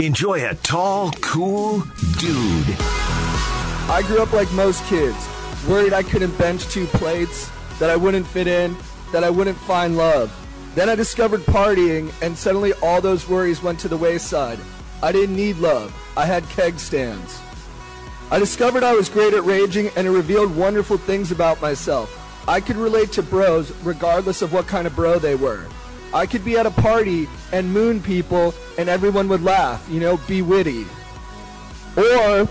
Enjoy a tall, cool dude. I grew up like most kids, worried I couldn't bench 2 plates, that I wouldn't fit in, that I wouldn't find love. Then I discovered partying, and suddenly all those worries went to the wayside. I didn't need love. I had keg stands. I discovered I was great at raging, and it revealed wonderful things about myself. I could relate to bros regardless of what kind of bro they were. I could be at a party and moon people and everyone would laugh, be witty. Or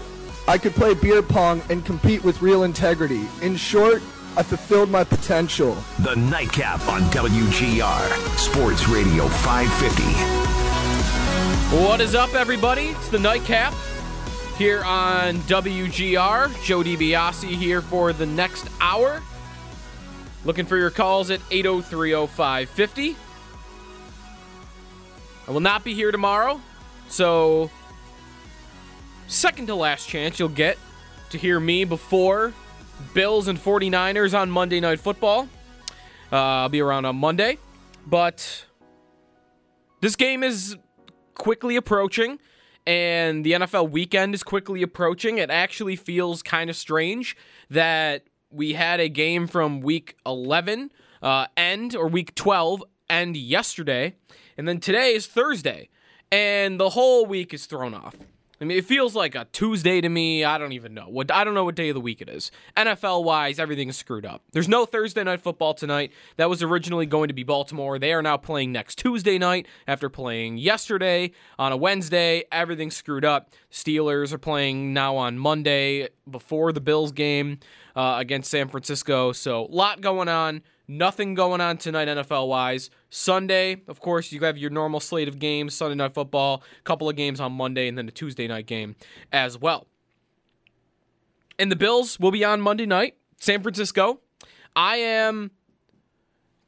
I could play beer pong and compete with real integrity. In short, I fulfilled my potential. The Nightcap on WGR, Sports Radio 550. What is up, everybody? It's the Nightcap here on WGR. Joe DiBiase here for the next hour. Looking for your calls at 803-0550. I will not be here tomorrow, so second to last chance you'll get to hear me before Bills and 49ers on Monday Night Football. I'll be around on Monday, but this game is quickly approaching, and the NFL weekend is quickly approaching. It actually feels kind of strange that we had a game from week 11 week 12 end yesterday, and then today is Thursday, and the whole week is thrown off. I mean, it feels like a Tuesday to me. I don't know what day of the week it is. NFL-wise, everything is screwed up. There's no Thursday night football tonight. That was originally going to be Baltimore. They are now playing next Tuesday night after playing yesterday on a Wednesday. Everything's screwed up. Steelers are playing now on Monday before the Bills game against San Francisco. So, a lot going on. Nothing going on tonight NFL-wise. Sunday, of course, you have your normal slate of games, Sunday Night Football, a couple of games on Monday, and then a Tuesday night game as well. And the Bills will be on Monday night, San Francisco. I am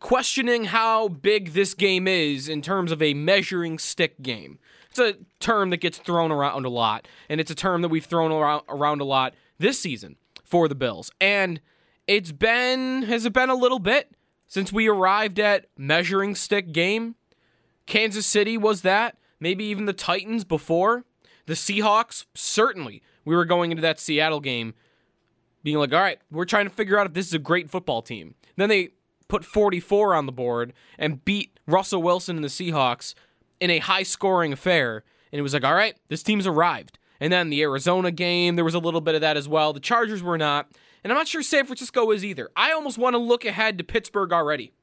questioning how big this game is in terms of a measuring stick game. It's a term that gets thrown around a lot, and it's a term that we've thrown around a lot this season for the Bills. And Has it been a little bit since we arrived at measuring stick game? Kansas City was that. Maybe even the Titans before. The Seahawks, certainly. We were going into that Seattle game being like, all right, we're trying to figure out if this is a great football team. And then they put 44 on the board and beat Russell Wilson and the Seahawks in a high-scoring affair. And it was like, all right, this team's arrived. And then the Arizona game, there was a little bit of that as well. The Chargers were not. And I'm not sure San Francisco is either. I almost want to look ahead to Pittsburgh already.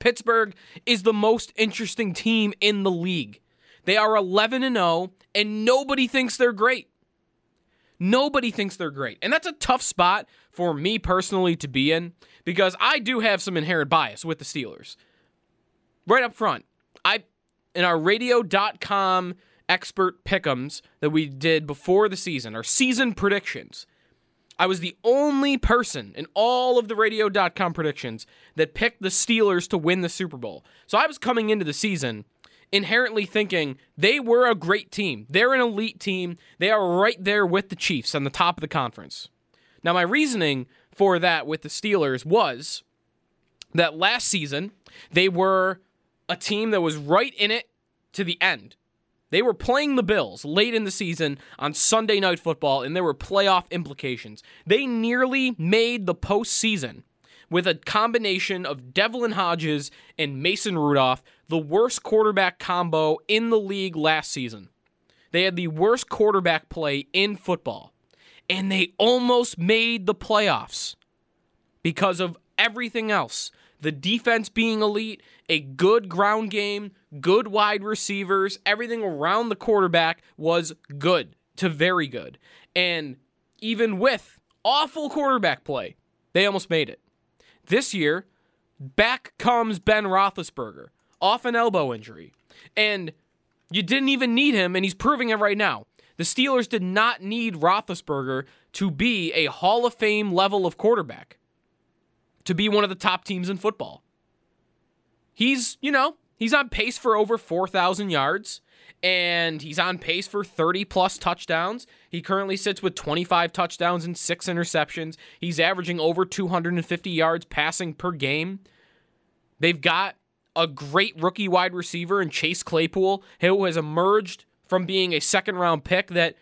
Pittsburgh is the most interesting team in the league. They are 11-0, and nobody thinks they're great. Nobody thinks they're great. And that's a tough spot for me personally to be in, because I do have some inherent bias with the Steelers. Right up front, in our radio.com expert pick'ems that we did before the season, our season predictions, I was the only person in all of the radio.com predictions that picked the Steelers to win the Super Bowl. So I was coming into the season inherently thinking they were a great team. They're an elite team. They are right there with the Chiefs on the top of the conference. Now, my reasoning for that with the Steelers was that last season they were a team that was right in it to the end. They were playing the Bills late in the season on Sunday Night Football, and there were playoff implications. They nearly made the postseason with a combination of Devlin Hodges and Mason Rudolph, the worst quarterback combo in the league last season. They had the worst quarterback play in football, and they almost made the playoffs because of everything else. The defense being elite, a good ground game, good wide receivers, everything around the quarterback was good to very good. And even with awful quarterback play, they almost made it. This year, back comes Ben Roethlisberger, off an elbow injury. And you didn't even need him, and he's proving it right now. The Steelers did not need Roethlisberger to be a Hall of Fame level of quarterback, to be one of the top teams in football. He's, you know, he's on pace for over 4,000 yards, and he's on pace for 30-plus touchdowns. He currently sits with 25 touchdowns and 6 interceptions. He's averaging over 250 yards passing per game. They've got a great rookie wide receiver in Chase Claypool, who has emerged from being a second-round pick that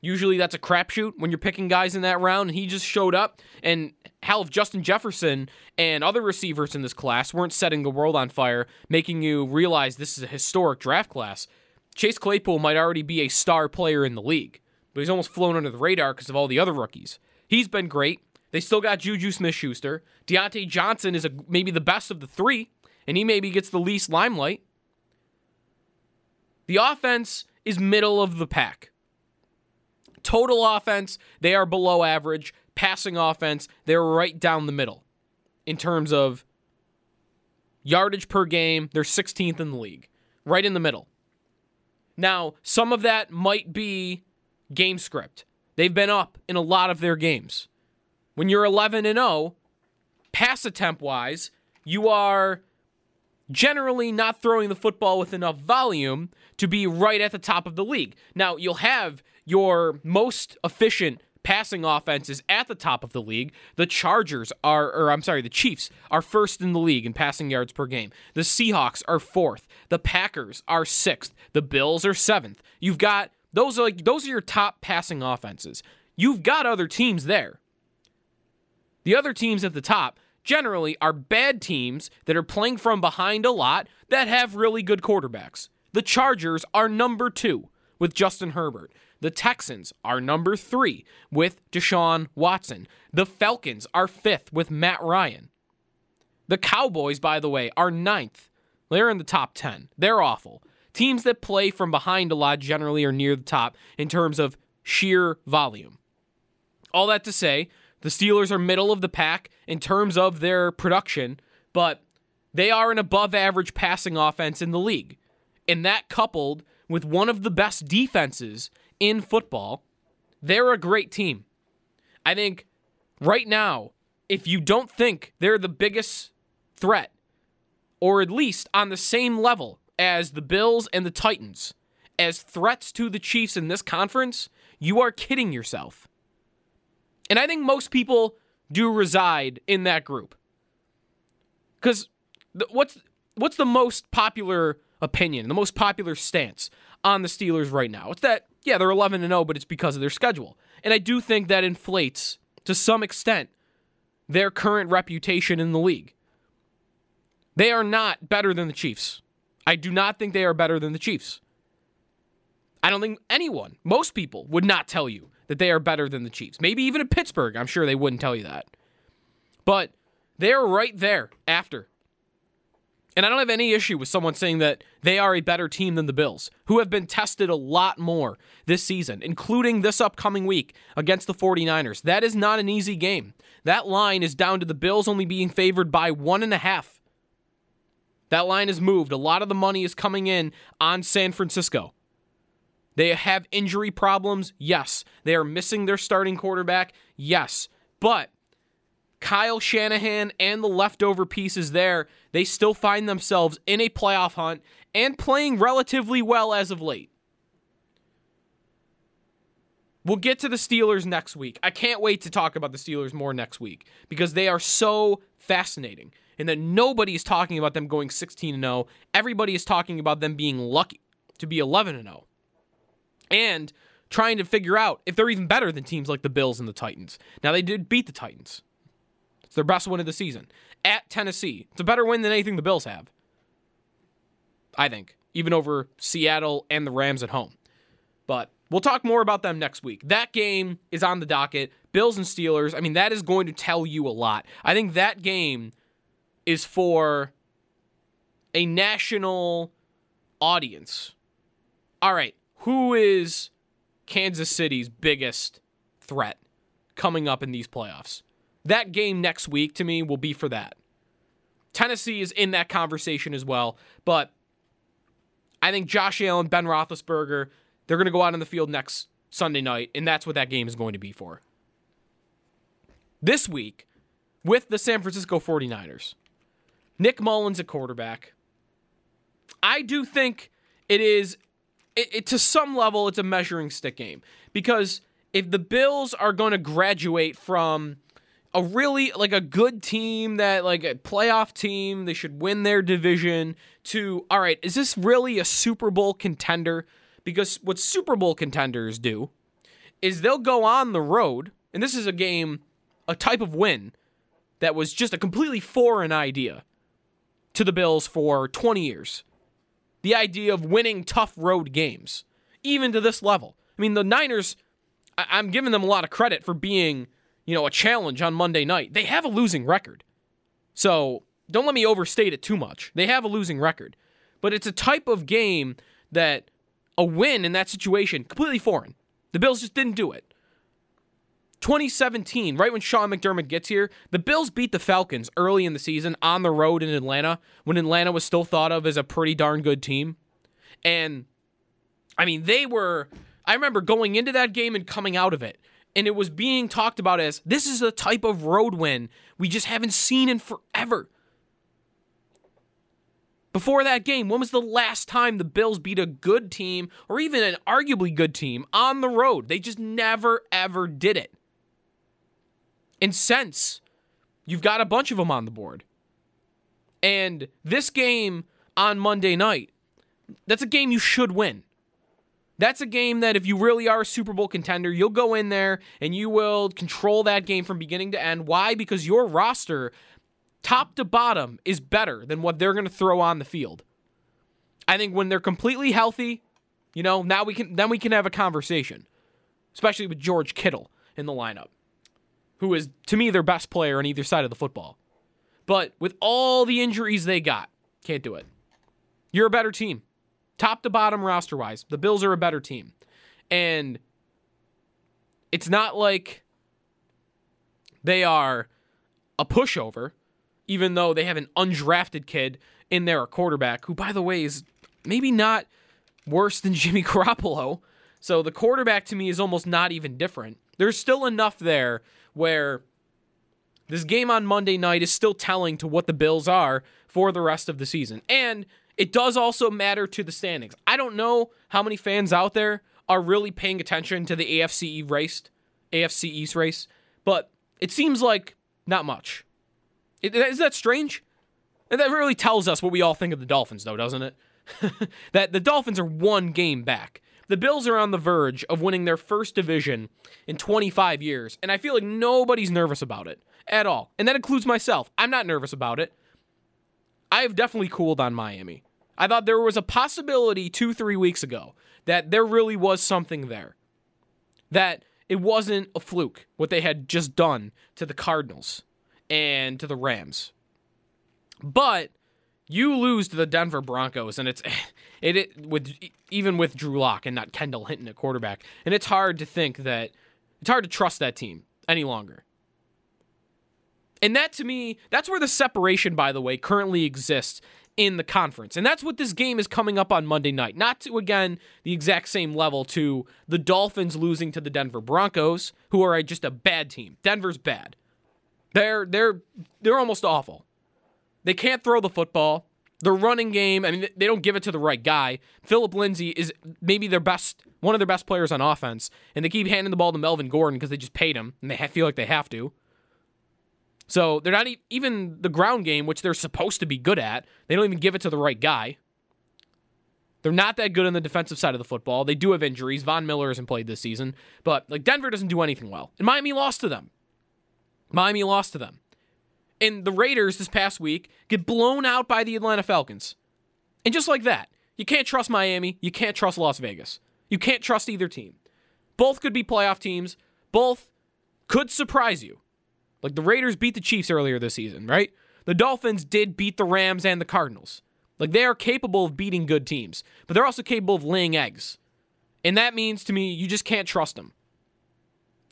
usually that's a crapshoot when you're picking guys in that round, and he just showed up. And hell, if Justin Jefferson and other receivers in this class weren't setting the world on fire, making you realize this is a historic draft class, Chase Claypool might already be a star player in the league. But he's almost flown under the radar because of all the other rookies. He's been great. They still got Juju Smith-Schuster. Deontay Johnson is maybe the best of the three, and he maybe gets the least limelight. The offense is middle of the pack. Total offense, they are below average. Passing offense, they're right down the middle. In terms of yardage per game, they're 16th in the league. Right in the middle. Now, some of that might be game script. They've been up in a lot of their games. When you're 11-0, pass attempt-wise, you are generally not throwing the football with enough volume to be right at the top of the league. Now, you'll have your most efficient passing offense is at the top of the league. The Chargers are, the Chiefs are first in the league in passing yards per game. The Seahawks are fourth. The Packers are sixth. The Bills are seventh. You've got, those are your top passing offenses. You've got other teams there. The other teams at the top generally are bad teams that are playing from behind a lot that have really good quarterbacks. The Chargers are number 2 with Justin Herbert. The Texans are number 3 with Deshaun Watson. The Falcons are 5th with Matt Ryan. The Cowboys, by the way, are 9th. They're in the top 10. They're awful. Teams that play from behind a lot generally are near the top in terms of sheer volume. All that to say, the Steelers are middle of the pack in terms of their production, but they are an above-average passing offense in the league. And that coupled with one of the best defenses in football, they're a great team. I think right now, if you don't think they're the biggest threat, or at least on the same level as the Bills and the Titans, as threats to the Chiefs in this conference, you are kidding yourself. And I think most people do reside in that group. Because what's the most popular opinion, the most popular stance on the Steelers right now? It's that, yeah, they're 11-0, but it's because of their schedule. And I do think that inflates, to some extent, their current reputation in the league. They are not better than the Chiefs. I do not think they are better than the Chiefs. I don't think anyone, most people, would not tell you that they are better than the Chiefs. Maybe even at Pittsburgh, I'm sure they wouldn't tell you that. But they're right there after. And I don't have any issue with someone saying that they are a better team than the Bills, who have been tested a lot more this season, including this upcoming week against the 49ers. That is not an easy game. That line is down to the Bills only being favored by 1.5. That line has moved. A lot of the money is coming in on San Francisco. They have injury problems, yes. They are missing their starting quarterback, yes. But Kyle Shanahan and the leftover pieces there, they still find themselves in a playoff hunt and playing relatively well as of late. We'll get to the Steelers next week. I can't wait to talk about the Steelers more next week because they are so fascinating and that nobody is talking about them going 16-0. Everybody is talking about them being lucky to be 11-0 and trying to figure out if they're even better than teams like the Bills and the Titans. Now, they did beat the Titans. It's their best win of the season. At Tennessee. It's a better win than anything the Bills have, I think, even over Seattle and the Rams at home. But we'll talk more about them next week. That game is on the docket. Bills and Steelers, I mean, that is going to tell you a lot. I think that game is for a national audience. All right, who is Kansas City's biggest threat coming up in these playoffs? That game next week, to me, will be for that. Tennessee is in that conversation as well, but I think Josh Allen, Ben Roethlisberger, they're going to go out on the field next Sunday night, and that's what that game is going to be for. This week, with the San Francisco 49ers, Nick Mullens at quarterback. I do think it is, to some level, it's a measuring stick game. Because if the Bills are going to graduate from a really, like, a good team, that, like, a playoff team, they should win their division, to, all right, is this really a Super Bowl contender? Because what Super Bowl contenders do is they'll go on the road, and this is a game, a type of win that was just a completely foreign idea to the Bills for 20 years. The idea of winning tough road games, even to this level. I mean, the Niners, I'm giving them a lot of credit for being, you know, a challenge on Monday night. They have a losing record. So don't let me overstate it too much. They have a losing record. But it's a type of game that a win in that situation, completely foreign. The Bills just didn't do it. 2017, right when Sean McDermott gets here, the Bills beat the Falcons early in the season on the road in Atlanta, when Atlanta was still thought of as a pretty darn good team. And, I mean, they were, I remember going into that game and coming out of it, and it was being talked about as, this is the type of road win we just haven't seen in forever. Before that game, when was the last time the Bills beat a good team, or even an arguably good team, on the road? They just never, ever did it. And since, you've got a bunch of them on the board. And this game on Monday night, that's a game you should win. That's a game that if you really are a Super Bowl contender, you'll go in there and you will control that game from beginning to end. Why? Because your roster, top to bottom, is better than what they're going to throw on the field. I think when they're completely healthy, you know, now we can have a conversation, especially with George Kittle in the lineup, who is, to me, their best player on either side of the football. But with all the injuries they got, can't do it. You're a better team. Top to bottom, roster-wise, the Bills are a better team. And it's not like they are a pushover, even though they have an undrafted kid in there, a quarterback, who, by the way, is maybe not worse than Jimmy Garoppolo. So the quarterback, to me, is almost not even different. There's still enough there where this game on Monday night is still telling to what the Bills are for the rest of the season. And it does also matter to the standings. I don't know how many fans out there are really paying attention to the AFC East race, but it seems like not much. Is that strange? And that really tells us what we all think of the Dolphins, though, doesn't it? That the Dolphins are one game back. The Bills are on the verge of winning their first division in 25 years, and I feel like nobody's nervous about it at all. And that includes myself. I'm not nervous about it. I have definitely cooled on Miami. I thought there was a possibility 2-3 weeks ago that there really was something there, that it wasn't a fluke what they had just done to the Cardinals and to the Rams. But you lose to the Denver Broncos, and it's with Drew Lock and not Kendall Hinton at quarterback, and it's hard to trust that team any longer. And that, to me, that's where the separation, by the way, currently exists in the conference. And that's what this game is coming up on Monday night. Not to, again, the exact same level to the Dolphins losing to the Denver Broncos, who are just a bad team. Denver's bad. They're almost awful. They can't throw the football. Their running game, I mean, they don't give it to the right guy. Phillip Lindsay is maybe one of their best players on offense, and they keep handing the ball to Melvin Gordon because they just paid him, and they feel like they have to. So they're not even the ground game, which they're supposed to be good at. They don't even give it to the right guy. They're not that good on the defensive side of the football. They do have injuries. Von Miller hasn't played this season, but Denver doesn't do anything well. And Miami lost to them. And the Raiders this past week get blown out by the Atlanta Falcons. And just like that, you can't trust Miami. You can't trust Las Vegas. You can't trust either team. Both could be playoff teams. Both could surprise you. Like the Raiders beat the Chiefs earlier this season, right? The Dolphins did beat the Rams and the Cardinals. Like they are capable of beating good teams, but they're also capable of laying eggs. And that means to me, you just can't trust them.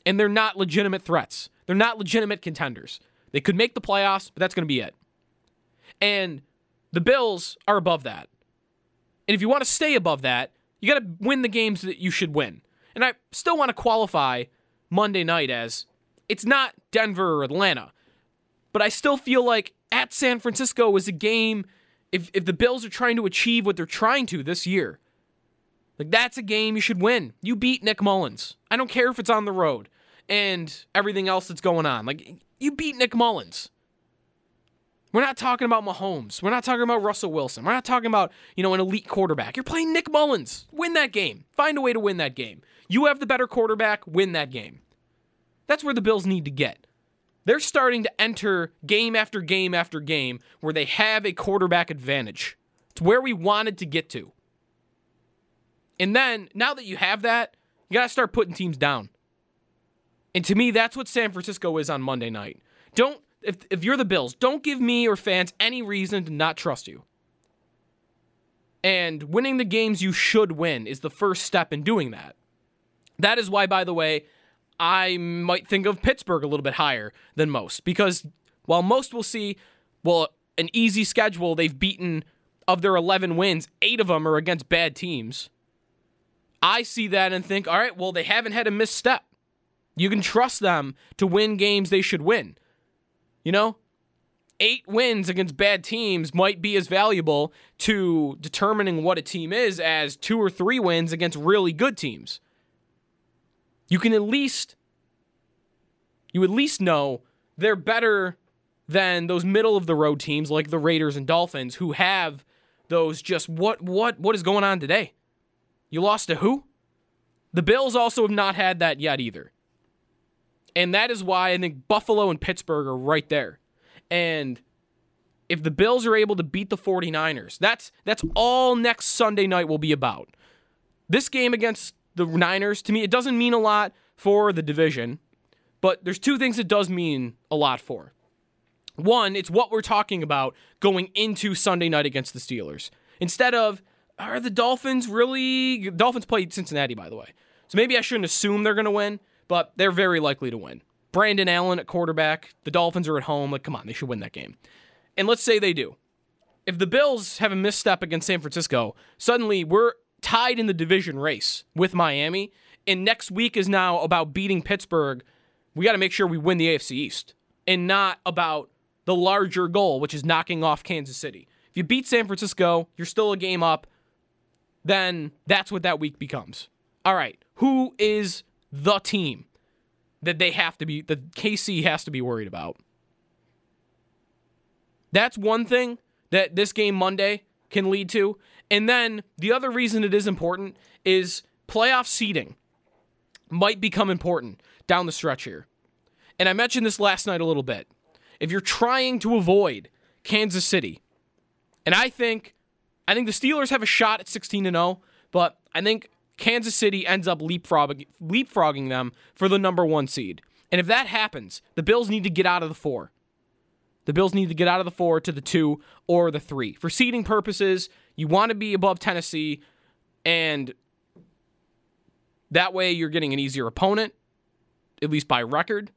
And they're not legitimate threats. They're not legitimate contenders. They could make the playoffs, but that's going to be it. And the Bills are above that. And if you want to stay above that, you got to win the games that you should win. And I still want to qualify Monday night as it's not Denver or Atlanta. But I still feel like at San Francisco is a game, if the Bills are trying to achieve what they're trying to this year, like that's a game you should win. You beat Nick Mullens. I don't care if it's on the road and everything else that's going on. Like you beat Nick Mullens. We're not talking about Mahomes. We're not talking about Russell Wilson. We're not talking about, an elite quarterback. You're playing Nick Mullens. Win that game. Find a way to win that game. You have the better quarterback. Win that game. That's where the Bills need to get. They're starting to enter game after game after game where they have a quarterback advantage. It's where we wanted to get to. And then, now that you have that, you got to start putting teams down. And to me, that's what San Francisco is on Monday night. Don't. If you're the Bills, don't give me or fans any reason to not trust you. And winning the games you should win is the first step in doing that. That is why, by the way, I might think of Pittsburgh a little bit higher than most. Because while most will see, an easy schedule, they've beaten, of their 11 wins, 8 of them are against bad teams. I see that and think, all right, they haven't had a misstep. You can trust them to win games they should win. 8 wins against bad teams might be as valuable to determining what a team is as 2 or 3 wins against really good teams. You at least know they're better than those middle-of-the-road teams like the Raiders and Dolphins who have those just what is going on today? You lost to who? The Bills also have not had that yet either. And that is why I think Buffalo and Pittsburgh are right there. And if the Bills are able to beat the 49ers, that's all next Sunday night will be about. This game against the Niners, to me, it doesn't mean a lot for the division, but there's 2 things it does mean a lot for. One, it's what we're talking about going into Sunday night against the Steelers. Instead of, are the Dolphins really... Dolphins played Cincinnati, by the way. So maybe I shouldn't assume they're going to win, but they're very likely to win. Brandon Allen at quarterback. The Dolphins are at home. Like, come on, they should win that game. And let's say they do. If the Bills have a misstep against San Francisco, suddenly we're tied in the division race with Miami, and next week is now about beating Pittsburgh. We got to make sure we win the AFC East and not about the larger goal, which is knocking off Kansas City. If you beat San Francisco, you're still a game up, then that's what that week becomes. All right, who is the team that they have to be, that KC has to be worried about? That's one thing that this game Monday can lead to. And then the other reason it is important is playoff seeding might become important down the stretch here. And I mentioned this last night a little bit. If you're trying to avoid Kansas City, and I think the Steelers have a shot at 16-0, but I think Kansas City ends up leapfrogging them for the number 1 seed. And if that happens, the Bills need to get out of the 4. The Bills need to get out of the 4 to the 2 or the 3. For seeding purposes, you want to be above Tennessee, and that way you're getting an easier opponent, at least by record.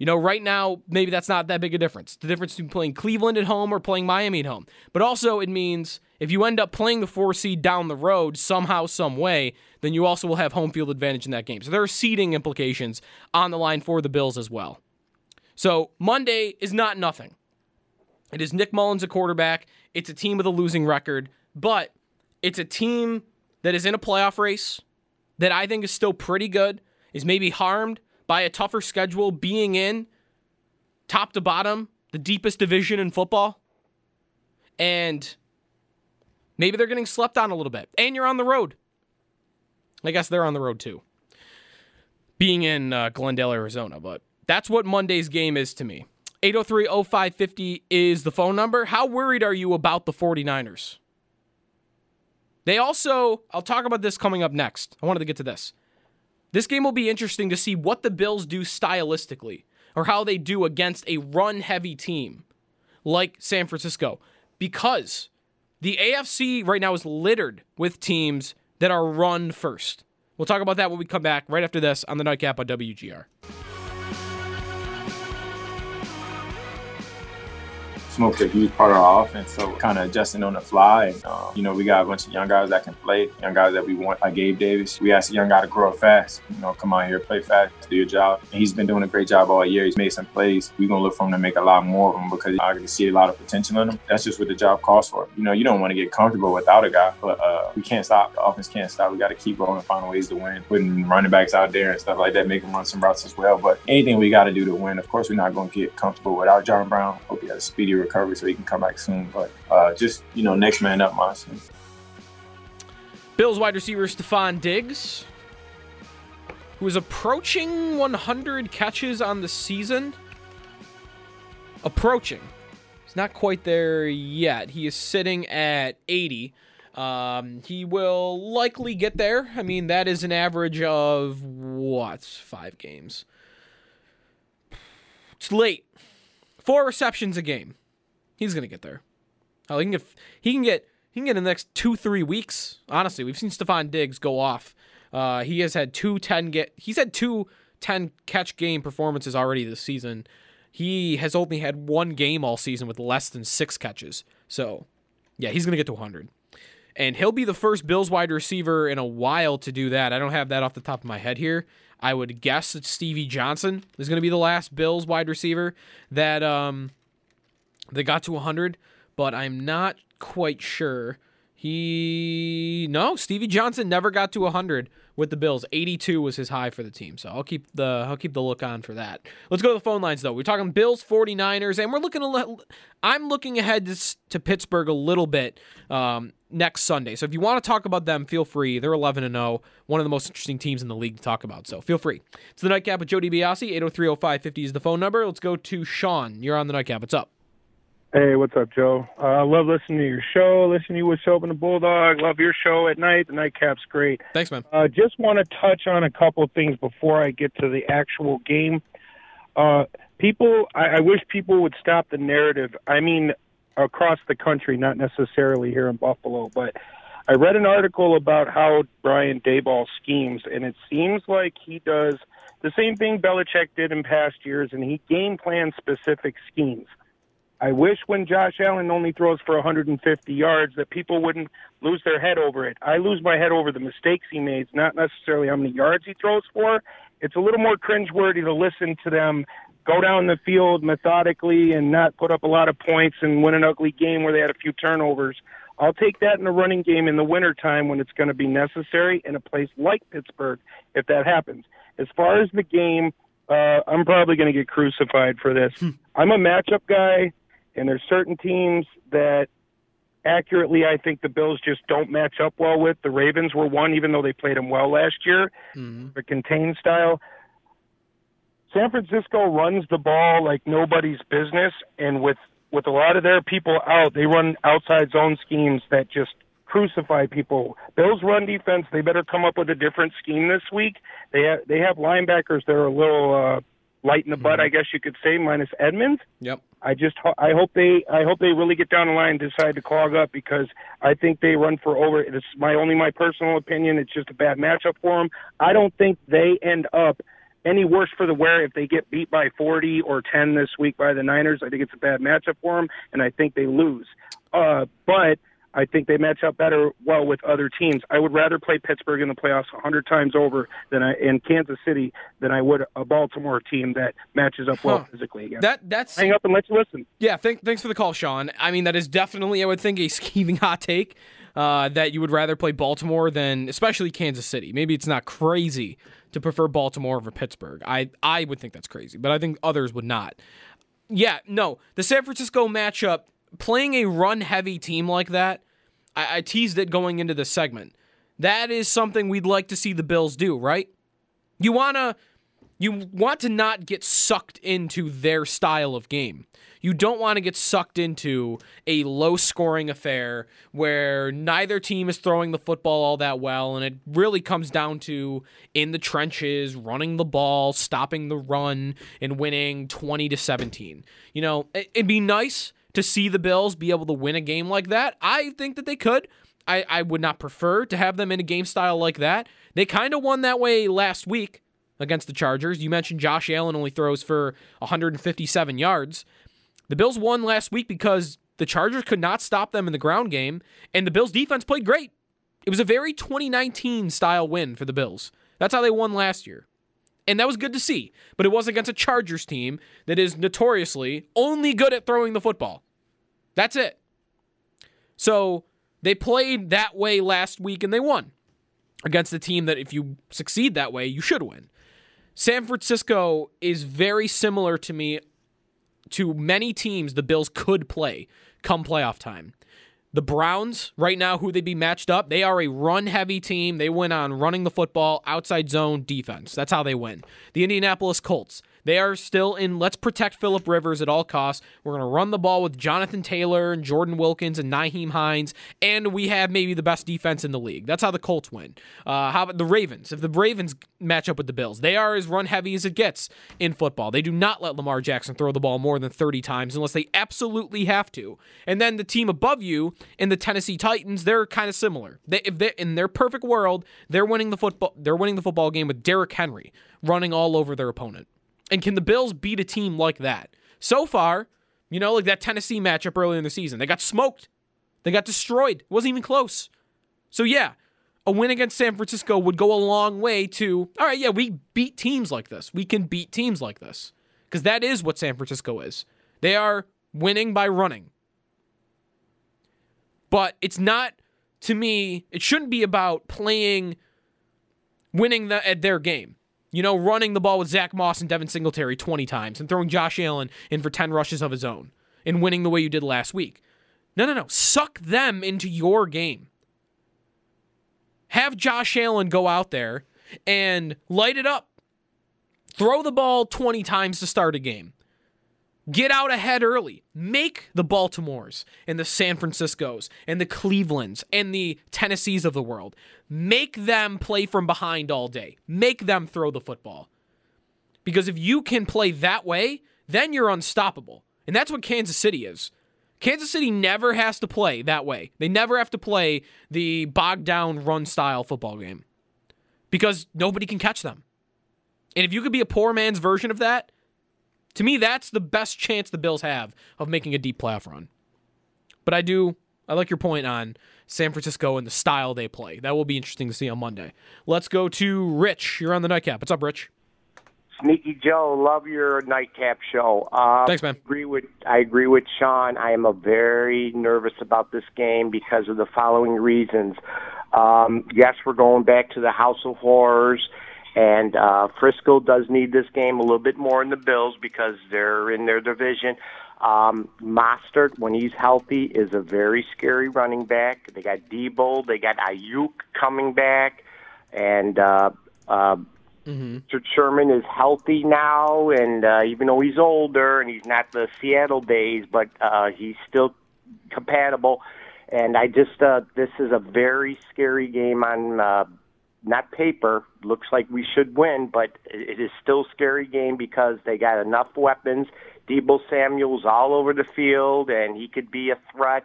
Right now, maybe that's not that big a difference. The difference between playing Cleveland at home or playing Miami at home. But also it means if you end up playing the 4 seed down the road somehow, some way, then you also will have home field advantage in that game. So there are seeding implications on the line for the Bills as well. So Monday is not nothing. It is Nick Mullens a quarterback. It's a team with a losing record, but it's a team that is in a playoff race that I think is still pretty good, is maybe harmed by a tougher schedule, being in, top to bottom, the deepest division in football. And maybe they're getting slept on a little bit. And you're on the road. I guess they're on the road too, being in Glendale, Arizona. But that's what Monday's game is to me. 803-0550 is the phone number. How worried are you about the 49ers? They also, I'll talk about this coming up next. I wanted to get to this. This game will be interesting to see what the Bills do stylistically or how they do against a run-heavy team like San Francisco, because the AFC right now is littered with teams that are run first. We'll talk about that when we come back right after this on the Nightcap on WGR. Smoke's a huge part of our offense, so kind of adjusting on the fly. And, we got a bunch of young guys that can play, young guys that we want, like Gabe Davis. We asked a young guy to grow up fast, come out here, play fast, do your job. And he's been doing a great job all year. He's made some plays. We're going to look for him to make a lot more of them because I can see a lot of potential in him. That's just what the job calls for. You don't want to get comfortable without a guy, but we can't stop. The offense can't stop. We got to keep going and find ways to win, putting running backs out there and stuff like that, make them run some routes as well. But anything we got to do to win, of course, we're not going to get comfortable without John Brown. Hope he has a speedy recovery so he can come back soon, but next man up, honestly. Bills wide receiver Stephon Diggs, who is approaching 100 catches on the season. Approaching. He's not quite there yet. He is sitting at 80. He will likely get there. I mean, that is an average of, 5 games? It's late. 4 receptions a game. He's gonna get there. Oh, he can get in the next 2-3 weeks. Honestly, we've seen Stephon Diggs go off. He has had two 10-catch game performances already this season. He has only had 1 game all season with less than 6 catches. So, yeah, he's gonna get to 100, and he'll be the first Bills wide receiver in a while to do that. I don't have that off the top of my head here. I would guess that Stevie Johnson is gonna be the last Bills wide receiver that they got to 100, but I'm not quite sure. Stevie Johnson never got to 100 with the Bills. 82 was his high for the team, so I'll keep the look on for that. Let's go to the phone lines, though. We're talking Bills, 49ers, and I'm looking ahead to Pittsburgh a little bit next Sunday. So if you want to talk about them, feel free. They're 11-0, one of the most interesting teams in the league to talk about, so feel free. It's the Nightcap with Joe DiBiase. 803-0550 is the phone number. Let's go to Sean. You're on the Nightcap. What's up? Hey, what's up, Joe? I love listening to your show, listening to What's Up in the Bulldog. Love your show at night. The Nightcap's great. Thanks, man. I just want to touch on a couple of things before I get to the actual game. I wish people would stop the narrative. I mean, across the country, not necessarily here in Buffalo, but I read an article about how Brian Daboll schemes, and it seems like he does the same thing Belichick did in past years, and he game plans specific schemes. I wish when Josh Allen only throws for 150 yards that people wouldn't lose their head over it. I lose my head over the mistakes he made, not necessarily how many yards he throws for. It's a little more cringeworthy to listen to them go down the field methodically and not put up a lot of points and win an ugly game where they had a few turnovers. I'll take that in the running game in the wintertime when it's going to be necessary in a place like Pittsburgh if that happens. As far as the game, I'm probably going to get crucified for this. I'm a matchup guy. And there's certain teams that accurately I think the Bills just don't match up well with. The Ravens were one, even though they played them well last year, the contained style. San Francisco runs the ball like nobody's business, and with a lot of their people out, they run outside zone schemes that just crucify people. Bills run defense. They better come up with a different scheme this week. They have linebackers that are a little light in the butt, I guess you could say, minus Edmonds. Yep. I hope they really get down the line and decide to clog up because I think they run for over. It's my personal opinion. It's just a bad matchup for them. I don't think they end up any worse for the wear if they get beat by 40 or 10 this week by the Niners. I think it's a bad matchup for them, and I think they lose. But I think they match up better well with other teams. I would rather play Pittsburgh in the playoffs 100 times over in Kansas City than I would a Baltimore team that matches up well physically again. That's hang up and let's listen. Yeah, thanks for the call, Sean. I mean, that is definitely, I would think, a scheming hot take that you would rather play Baltimore than especially Kansas City. Maybe it's not crazy to prefer Baltimore over Pittsburgh. I would think that's crazy, but I think others would not. Yeah, no, the San Francisco matchup, playing a run-heavy team like that, I teased it going into the segment. That is something we'd like to see the Bills do, right? You want to You want to not get sucked into their style of game. You don't want to get sucked into a low-scoring affair where neither team is throwing the football all that well, and it really comes down to in the trenches, running the ball, stopping the run, and winning 20-17. You know, it'd be nice to see the Bills be able to win a game like that. I think that they could. I would not prefer to have them in a game style like that. They kind of won that way last week against the Chargers. You mentioned Josh Allen only throws for 157 yards. The Bills won last week because the Chargers could not stop them in the ground game, and the Bills' defense played great. It was a very 2019-style win for the Bills. That's how they won last year. And that was good to see, but it was against a Chargers team that is notoriously only good at throwing the football. That's it. So they played that way last week, and they won against a team that if you succeed that way, you should win. San Francisco is very similar to me to many teams the Bills could play come playoff time. The Browns, right now, who they'd be matched up, they are a run-heavy team. They win on running the football, outside zone, defense. That's how they win. The Indianapolis Colts, they are still in let's protect Philip Rivers at all costs. We're going to run the ball with Jonathan Taylor and Jordan Wilkins and Nyheim Hines, and we have maybe the best defense in the league. That's how the Colts win. How about the Ravens? If the Ravens match up with the Bills, they are as run-heavy as it gets in football. They do not let Lamar Jackson throw the ball more than 30 times unless they absolutely have to. And then the team above you in the Tennessee Titans, they're kind of similar. If they're in their perfect world, they're winning the football game with Derrick Henry running all over their opponent. And can the Bills beat a team like that? So far, you know, like that Tennessee matchup earlier in the season, they got smoked. They got destroyed. It wasn't even close. So, yeah, a win against San Francisco would go a long way to, all right, yeah, we beat teams like this. We can beat teams like this because that is what San Francisco is. They are winning by running. But it's not, to me, it shouldn't be about winning at their game. You know, running the ball with Zach Moss and Devin Singletary 20 times and throwing Josh Allen in for 10 rushes of his own and winning the way you did last week. No. Suck them into your game. Have Josh Allen go out there and light it up. Throw the ball 20 times to start a game. Get out ahead early. Make the Baltimores and the San Franciscos and the Clevelands and the Tennessees of the world. Make them play from behind all day. Make them throw the football. Because if you can play that way, then you're unstoppable. And that's what Kansas City is. Kansas City never has to play that way. They never have to play the bogged-down run-style football game because nobody can catch them. And if you could be a poor man's version of that, to me, that's the best chance the Bills have of making a deep playoff run. But I like your point on San Francisco and the style they play. That will be interesting to see on Monday. Let's go to Rich. You're on the Nightcap. What's up, Rich? Sneaky Joe, love your Nightcap show. Thanks, man. I agree with Sean. I am very nervous about this game because of the following reasons. Yes, we're going back to the House of Horrors. And Frisco does need this game a little bit more than the Bills because they're in their division. Mostert, when he's healthy, is a very scary running back. They got Debo. They got Ayuk coming back. And Richard Sherman is healthy now. And even though he's older and he's not the Seattle days, but he's still compatible. And I just this is a very scary game on not paper, looks like we should win, but it is still a scary game because they got enough weapons. Debo Samuel's all over the field, and he could be a threat,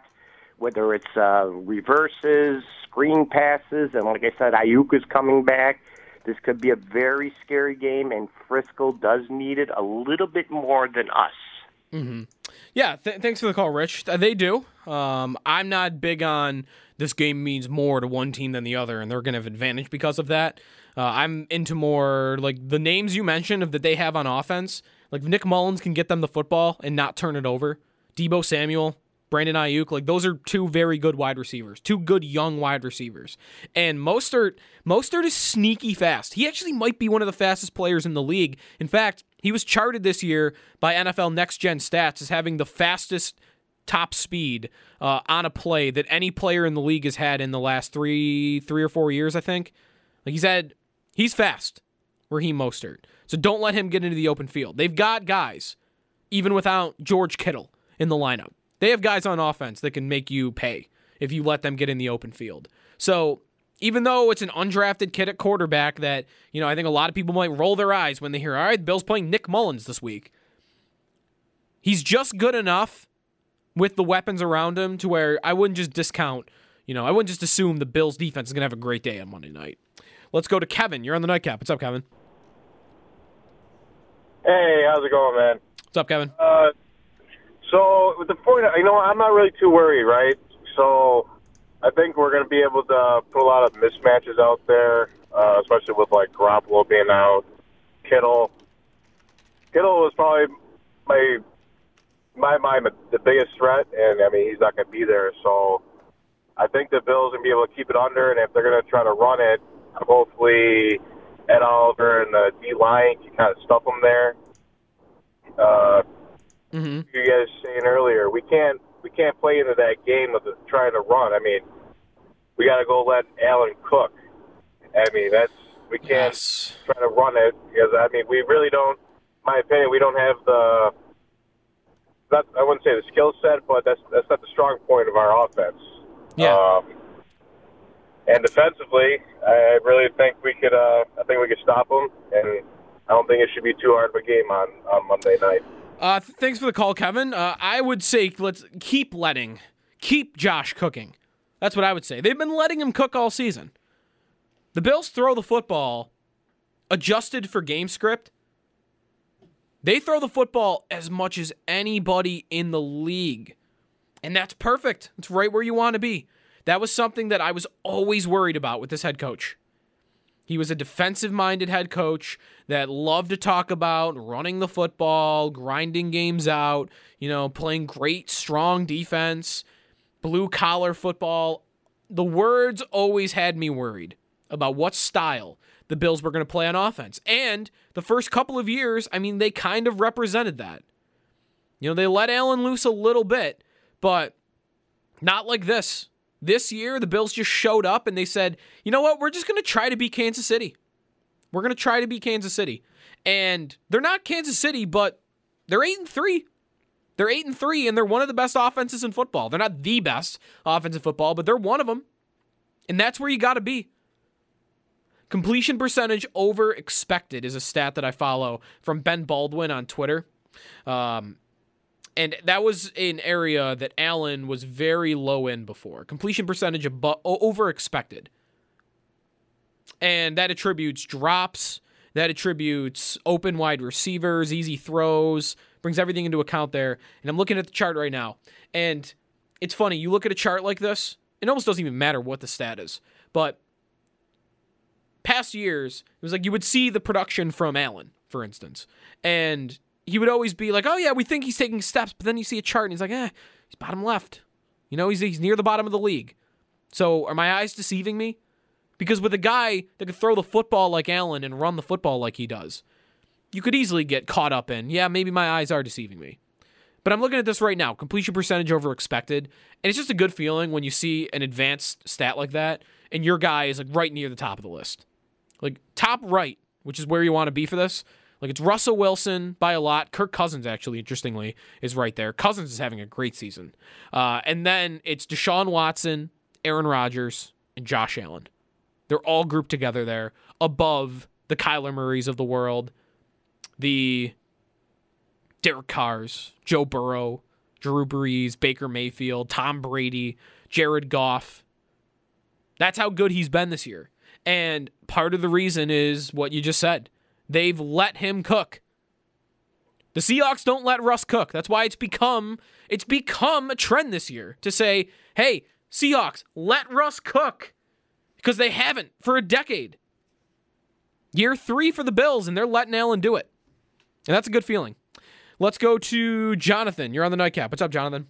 whether it's reverses, screen passes, and like I said, Ayuk is coming back. This could be a very scary game, and Frisco does need it a little bit more than us. Mm-hmm. Yeah, thanks for the call, Rich. They do. I'm not big on this game means more to one team than the other, and they're going to have advantage because of that. I'm into more, like, the names you mentioned of that they have on offense. Like, Nick Mullens can get them the football and not turn it over. Debo Samuel, Brandon Ayuk, like, those are two very good wide receivers, two good young wide receivers. And Mostert is sneaky fast. He actually might be one of the fastest players in the league. In fact, he was charted this year by NFL Next Gen Stats as having the fastest top speed on a play that any player in the league has had in the last three or four years, I think. Like he's fast. Raheem Mostert. So don't let him get into the open field. They've got guys, even without George Kittle in the lineup. They have guys on offense that can make you pay if you let them get in the open field. So even though it's an undrafted kid at quarterback that, you know, I think a lot of people might roll their eyes when they hear, all right, the Bills playing Nick Mullens this week. He's just good enough with the weapons around him to where I wouldn't just discount, you know, I wouldn't just assume the Bills defense is going to have a great day on Monday night. Let's go to Kevin. You're on the Nightcap. What's up, Kevin? Hey, how's it going, man? What's up, Kevin? So, with the point, you know, I'm not really too worried, right? So, I think we're going to be able to put a lot of mismatches out there, especially with, like, Garoppolo being out, Kittle. Kittle is probably my the biggest threat, and, I mean, he's not going to be there. So, I think the Bills are going to be able to keep it under, and if they're going to try to run it, hopefully Ed Oliver and the D-line can kind of stuff them there. You guys saying earlier, we can't play into that game of trying to run. I mean, we got to go let Allen cook. I mean, we can't try to run it because, I mean, we really don't, in my opinion, we don't have the, not, I wouldn't say the skill set, but that's not the strong point of our offense. Yeah. And defensively, I really think we could stop them, and I don't think it should be too hard of a game on Monday night. Thanks for the call, Kevin. I would say let's keep Josh cooking. That's what I would say. They've been letting him cook all season. The Bills throw the football adjusted for game script. They throw the football as much as anybody in the league, and that's perfect. It's right where you want to be. That was something that I was always worried about with this head coach. He was a defensive-minded head coach that loved to talk about running the football, grinding games out, you know, playing great, strong defense, blue-collar football. The words always had me worried about what style the Bills were going to play on offense. And the first couple of years, I mean, they kind of represented that. You know, they let Allen loose a little bit, but not like this. This year, the Bills just showed up and they said, you know what, we're just going to try to be Kansas City. We're going to try to be Kansas City. And they're not Kansas City, but they're 8-3. They're 8-3, and they're one of the best offenses in football. They're not the best offense in football, but they're one of them. And that's where you got to be. Completion percentage over expected is a stat that I follow from Ben Baldwin on Twitter. And that was an area that Allen was very low in before. Completion percentage over expected. And that attributes drops. That attributes open wide receivers, easy throws. Brings everything into account there. And I'm looking at the chart right now. And it's funny. You look at a chart like this, it almost doesn't even matter what the stat is. But past years, it was like you would see the production from Allen, for instance. And he would always be like, oh, yeah, we think he's taking steps. But then you see a chart, and he's like, he's bottom left. You know, he's near the bottom of the league. So are my eyes deceiving me? Because with a guy that could throw the football like Allen and run the football like he does, you could easily get caught up in, maybe my eyes are deceiving me. But I'm looking at this right now, completion percentage over expected, and it's just a good feeling when you see an advanced stat like that, and your guy is like right near the top of the list. Like top right, which is where you want to be for this. Like, it's Russell Wilson by a lot. Kirk Cousins, actually, interestingly, is right there. Cousins is having a great season. And then it's Deshaun Watson, Aaron Rodgers, and Josh Allen. They're all grouped together there above the Kyler Murrays of the world, the Derek Carrs, Joe Burrow, Drew Brees, Baker Mayfield, Tom Brady, Jared Goff. That's how good he's been this year. And part of the reason is what you just said. They've let him cook. The Seahawks don't let Russ cook. That's why it's become a trend this year to say, hey, Seahawks, let Russ cook. Because they haven't for a decade. Year 3 for the Bills, and they're letting Allen do it. And that's a good feeling. Let's go to Jonathan. You're on the Nightcap. What's up, Jonathan?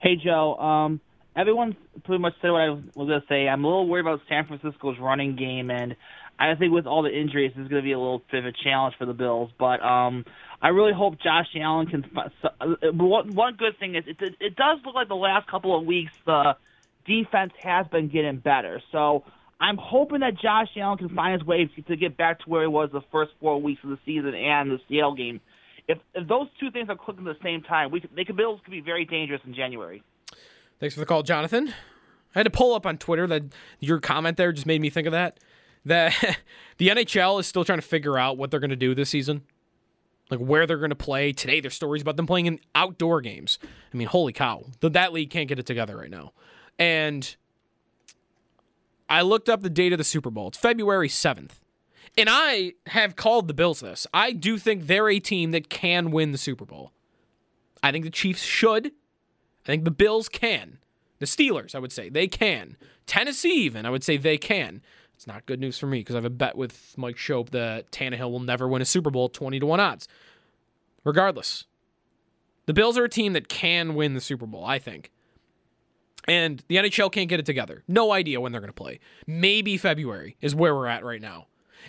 Hey, Joe. Everyone pretty much said what I was going to say. I'm a little worried about San Francisco's running game, and I think with all the injuries, this is going to be a little bit of a challenge for the Bills. But I really hope Josh Allen can – one good thing is it does look like the last couple of weeks the defense has been getting better. So I'm hoping that Josh Allen can find his way to get back to where he was the first 4 weeks of the season and the Seattle game. If those two things are clicking at the same time, the Bills could be very dangerous in January. Thanks for the call, Jonathan. I had to pull up on Twitter that your comment there just made me think of that the NHL is still trying to figure out what they're going to do this season, like where they're going to play. Today, there's stories about them playing in outdoor games. I mean, holy cow. That league can't get it together right now. And I looked up the date of the Super Bowl. It's February 7th. And I have called the Bills this. I do think they're a team that can win the Super Bowl. I think the Chiefs should. I think the Bills can. The Steelers, I would say, they can. Tennessee even, I would say they can. It's not good news for me because I have a bet with Mike Shope that Tannehill will never win a Super Bowl, 20-1 odds. Regardless, the Bills are a team that can win the Super Bowl, I think. And the NHL can't get it together. No idea when they're going to play. Maybe February is where we're at right now.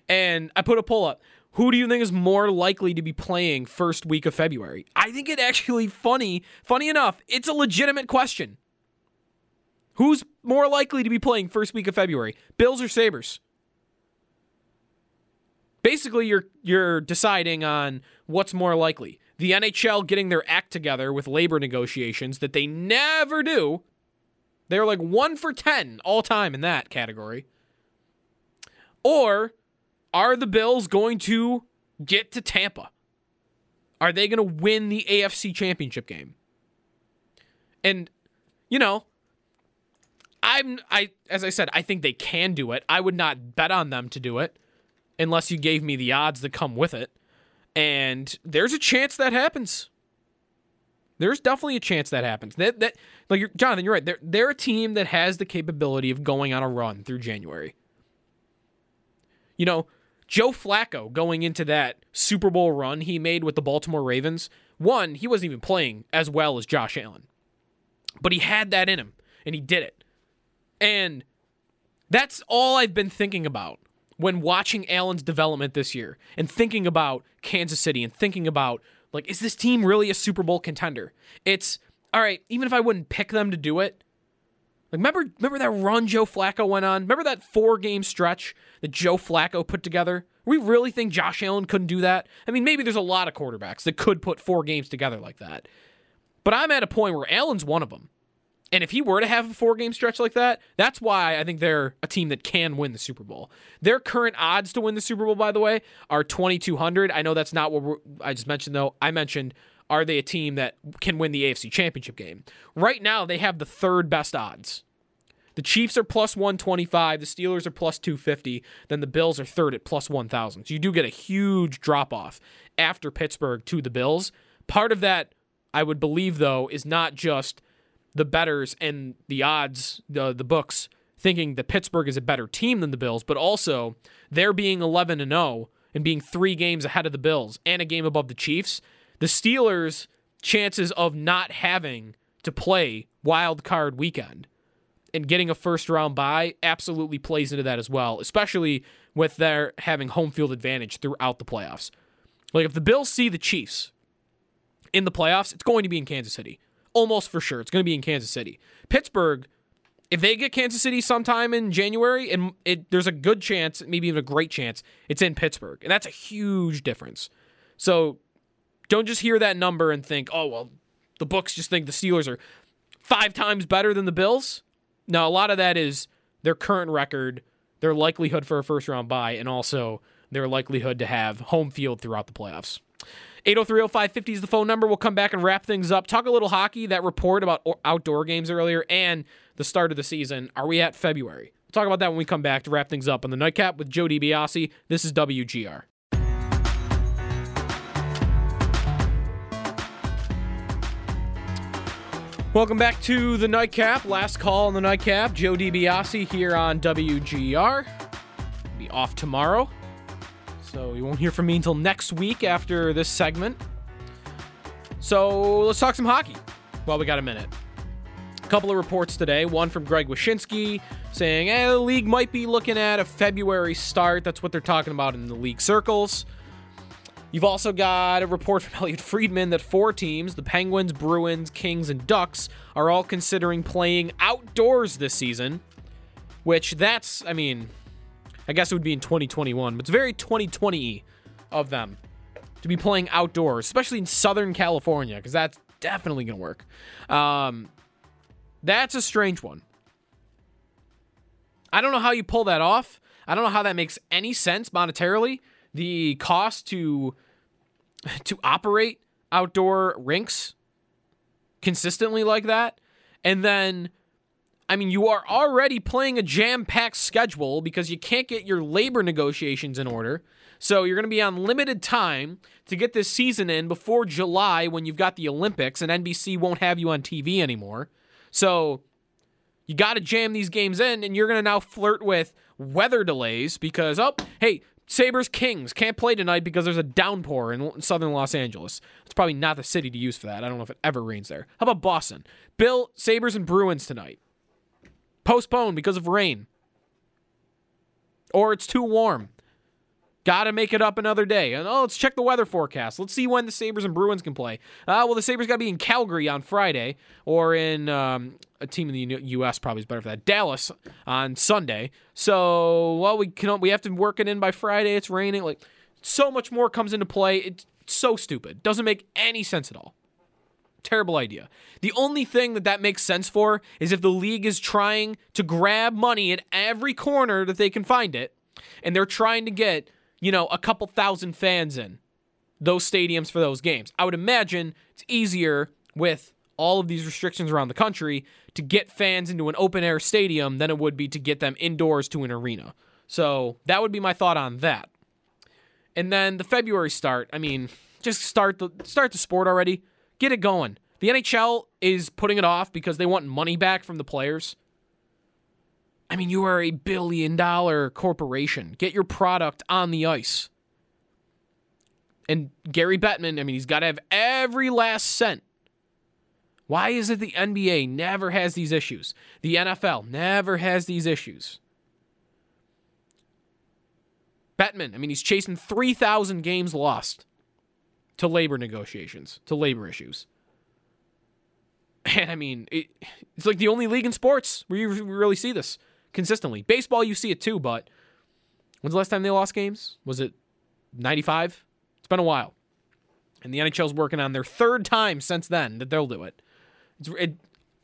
And I put a poll up. Who do you think is more likely to be playing first week of February? I think it actually, funny enough, it's a legitimate question. Who's more likely to be playing first week of February? Bills or Sabres? Basically, you're deciding on what's more likely. The NHL getting their act together with labor negotiations that they never do. They're like 1 for 10 all time in that category. Or are the Bills going to get to Tampa? Are they going to win the AFC Championship game? And, you know, as I said, I think they can do it. I would not bet on them to do it unless you gave me the odds that come with it. And there's a chance that happens. There's definitely a chance that happens. Jonathan, you're right. They're a team that has the capability of going on a run through January. You know, Joe Flacco going into that Super Bowl run he made with the Baltimore Ravens, one, he wasn't even playing as well as Josh Allen. But he had that in him, and he did it. And that's all I've been thinking about when watching Allen's development this year and thinking about Kansas City and thinking about, like, is this team really a Super Bowl contender? It's, all right, even if I wouldn't pick them to do it, like, remember that run Joe Flacco went on? Remember that 4-game stretch that Joe Flacco put together? We really think Josh Allen couldn't do that? I mean, maybe there's a lot of quarterbacks that could put 4 games together like that. But I'm at a point where Allen's one of them. And if he were to have a 4-game stretch like that, that's why I think they're a team that can win the Super Bowl. Their current odds to win the Super Bowl, by the way, are 2,200. I know that's not what I just mentioned, though. I mentioned, are they a team that can win the AFC Championship game? Right now, they have the 3rd best odds. The Chiefs are plus 125. The Steelers are plus 250. Then the Bills are 3rd at plus 1,000. So you do get a huge drop-off after Pittsburgh to the Bills. Part of that, I would believe, though, is not just the bettors and the odds, the books, thinking that Pittsburgh is a better team than the Bills, but also they're being 11-0 and being 3 games ahead of the Bills and a game above the Chiefs. The Steelers' chances of not having to play wild card weekend and getting a first-round bye absolutely plays into that as well, especially with their having home field advantage throughout the playoffs. Like, if the Bills see the Chiefs in the playoffs, it's going to be in Kansas City. Almost for sure. It's going to be in Kansas City. Pittsburgh, if they get Kansas City sometime in January, and there's a good chance, maybe even a great chance, it's in Pittsburgh. And that's a huge difference. So don't just hear that number and think, oh, well, the books just think the Steelers are 5 times better than the Bills. No, a lot of that is their current record, their likelihood for a first-round bye, and also their likelihood to have home field throughout the playoffs. 803-0550 is the phone number. We'll come back and wrap things up. Talk a little hockey, that report about outdoor games earlier, and the start of the season. Are we at February? We'll talk about that when we come back to wrap things up on the Nightcap with Joe DiBiase. This is WGR. Welcome back to the Nightcap. Last call on the Nightcap. Joe DiBiase here on WGR. We'll be off tomorrow. So you won't hear from me until next week after this segment. So let's talk some hockey while we got a minute. A couple of reports today. One from Greg Wyshynski saying, the league might be looking at a February start. That's what they're talking about in the league circles. You've also got a report from Elliot Friedman that 4 teams, the Penguins, Bruins, Kings, and Ducks, are all considering playing outdoors this season. which that's, I mean, I guess it would be in 2021, but it's very 2020-y of them to be playing outdoors, especially in Southern California, because that's definitely going to work. That's a strange one. I don't know how you pull that off. I don't know how that makes any sense monetarily. The cost to operate outdoor rinks consistently like that. And then, I mean, you are already playing a jam-packed schedule because you can't get your labor negotiations in order. So you're going to be on limited time to get this season in before July when you've got the Olympics and NBC won't have you on TV anymore. So you got to jam these games in, and you're going to now flirt with weather delays because, oh, hey, Sabres-Kings can't play tonight because there's a downpour in southern Los Angeles. It's probably not the city to use for that. I don't know if it ever rains there. How about Boston? Bill, Sabres and Bruins tonight. Postponed because of rain. Or it's too warm. Got to make it up another day. And oh, let's check the weather forecast. Let's see when the Sabres and Bruins can play. Well, the Sabres got to be in Calgary on Friday, or in a team in the U.S. probably is better for that. Dallas on Sunday. So, well, we have to work it in by Friday. It's raining. Like, so much more comes into play. It's so stupid. Doesn't make any sense at all. Terrible idea. The only thing that makes sense for is if the league is trying to grab money at every corner that they can find it, and they're trying to get, you know, a couple thousand fans in those stadiums for those games. I would imagine it's easier with all of these restrictions around the country to get fans into an open-air stadium than it would be to get them indoors to an arena. So that would be my thought on that. And then the February start, I mean, just start the sport already. Get it going. The NHL is putting it off because they want money back from the players. I mean, you are a billion-dollar corporation. Get your product on the ice. And Gary Bettman, I mean, he's got to have every last cent. Why is it the NBA never has these issues? The NFL never has these issues. Bettman, I mean, he's chasing 3,000 games lost to labor negotiations, to labor issues. And, I mean, it's like the only league in sports where you really see this consistently. Baseball, you see it too, but when's the last time they lost games? Was it 95? It's been a while. And the NHL's working on their third time since then that they'll do it. It's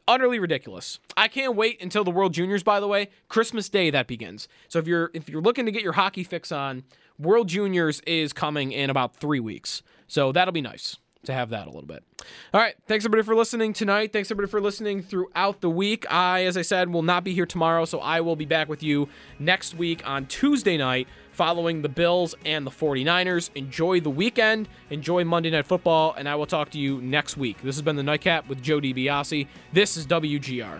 utterly ridiculous. I can't wait until the World Juniors, by the way. Christmas Day, that begins. So if you're looking to get your hockey fix on, World Juniors is coming in about 3 weeks. So that'll be nice to have that a little bit. All right. Thanks, everybody, for listening tonight. Thanks, everybody, for listening throughout the week. I, as I said, will not be here tomorrow, so I will be back with you next week on Tuesday night following the Bills and the 49ers. Enjoy the weekend. Enjoy Monday Night Football, and I will talk to you next week. This has been The Nightcap with Joe DiBiase. This is WGR.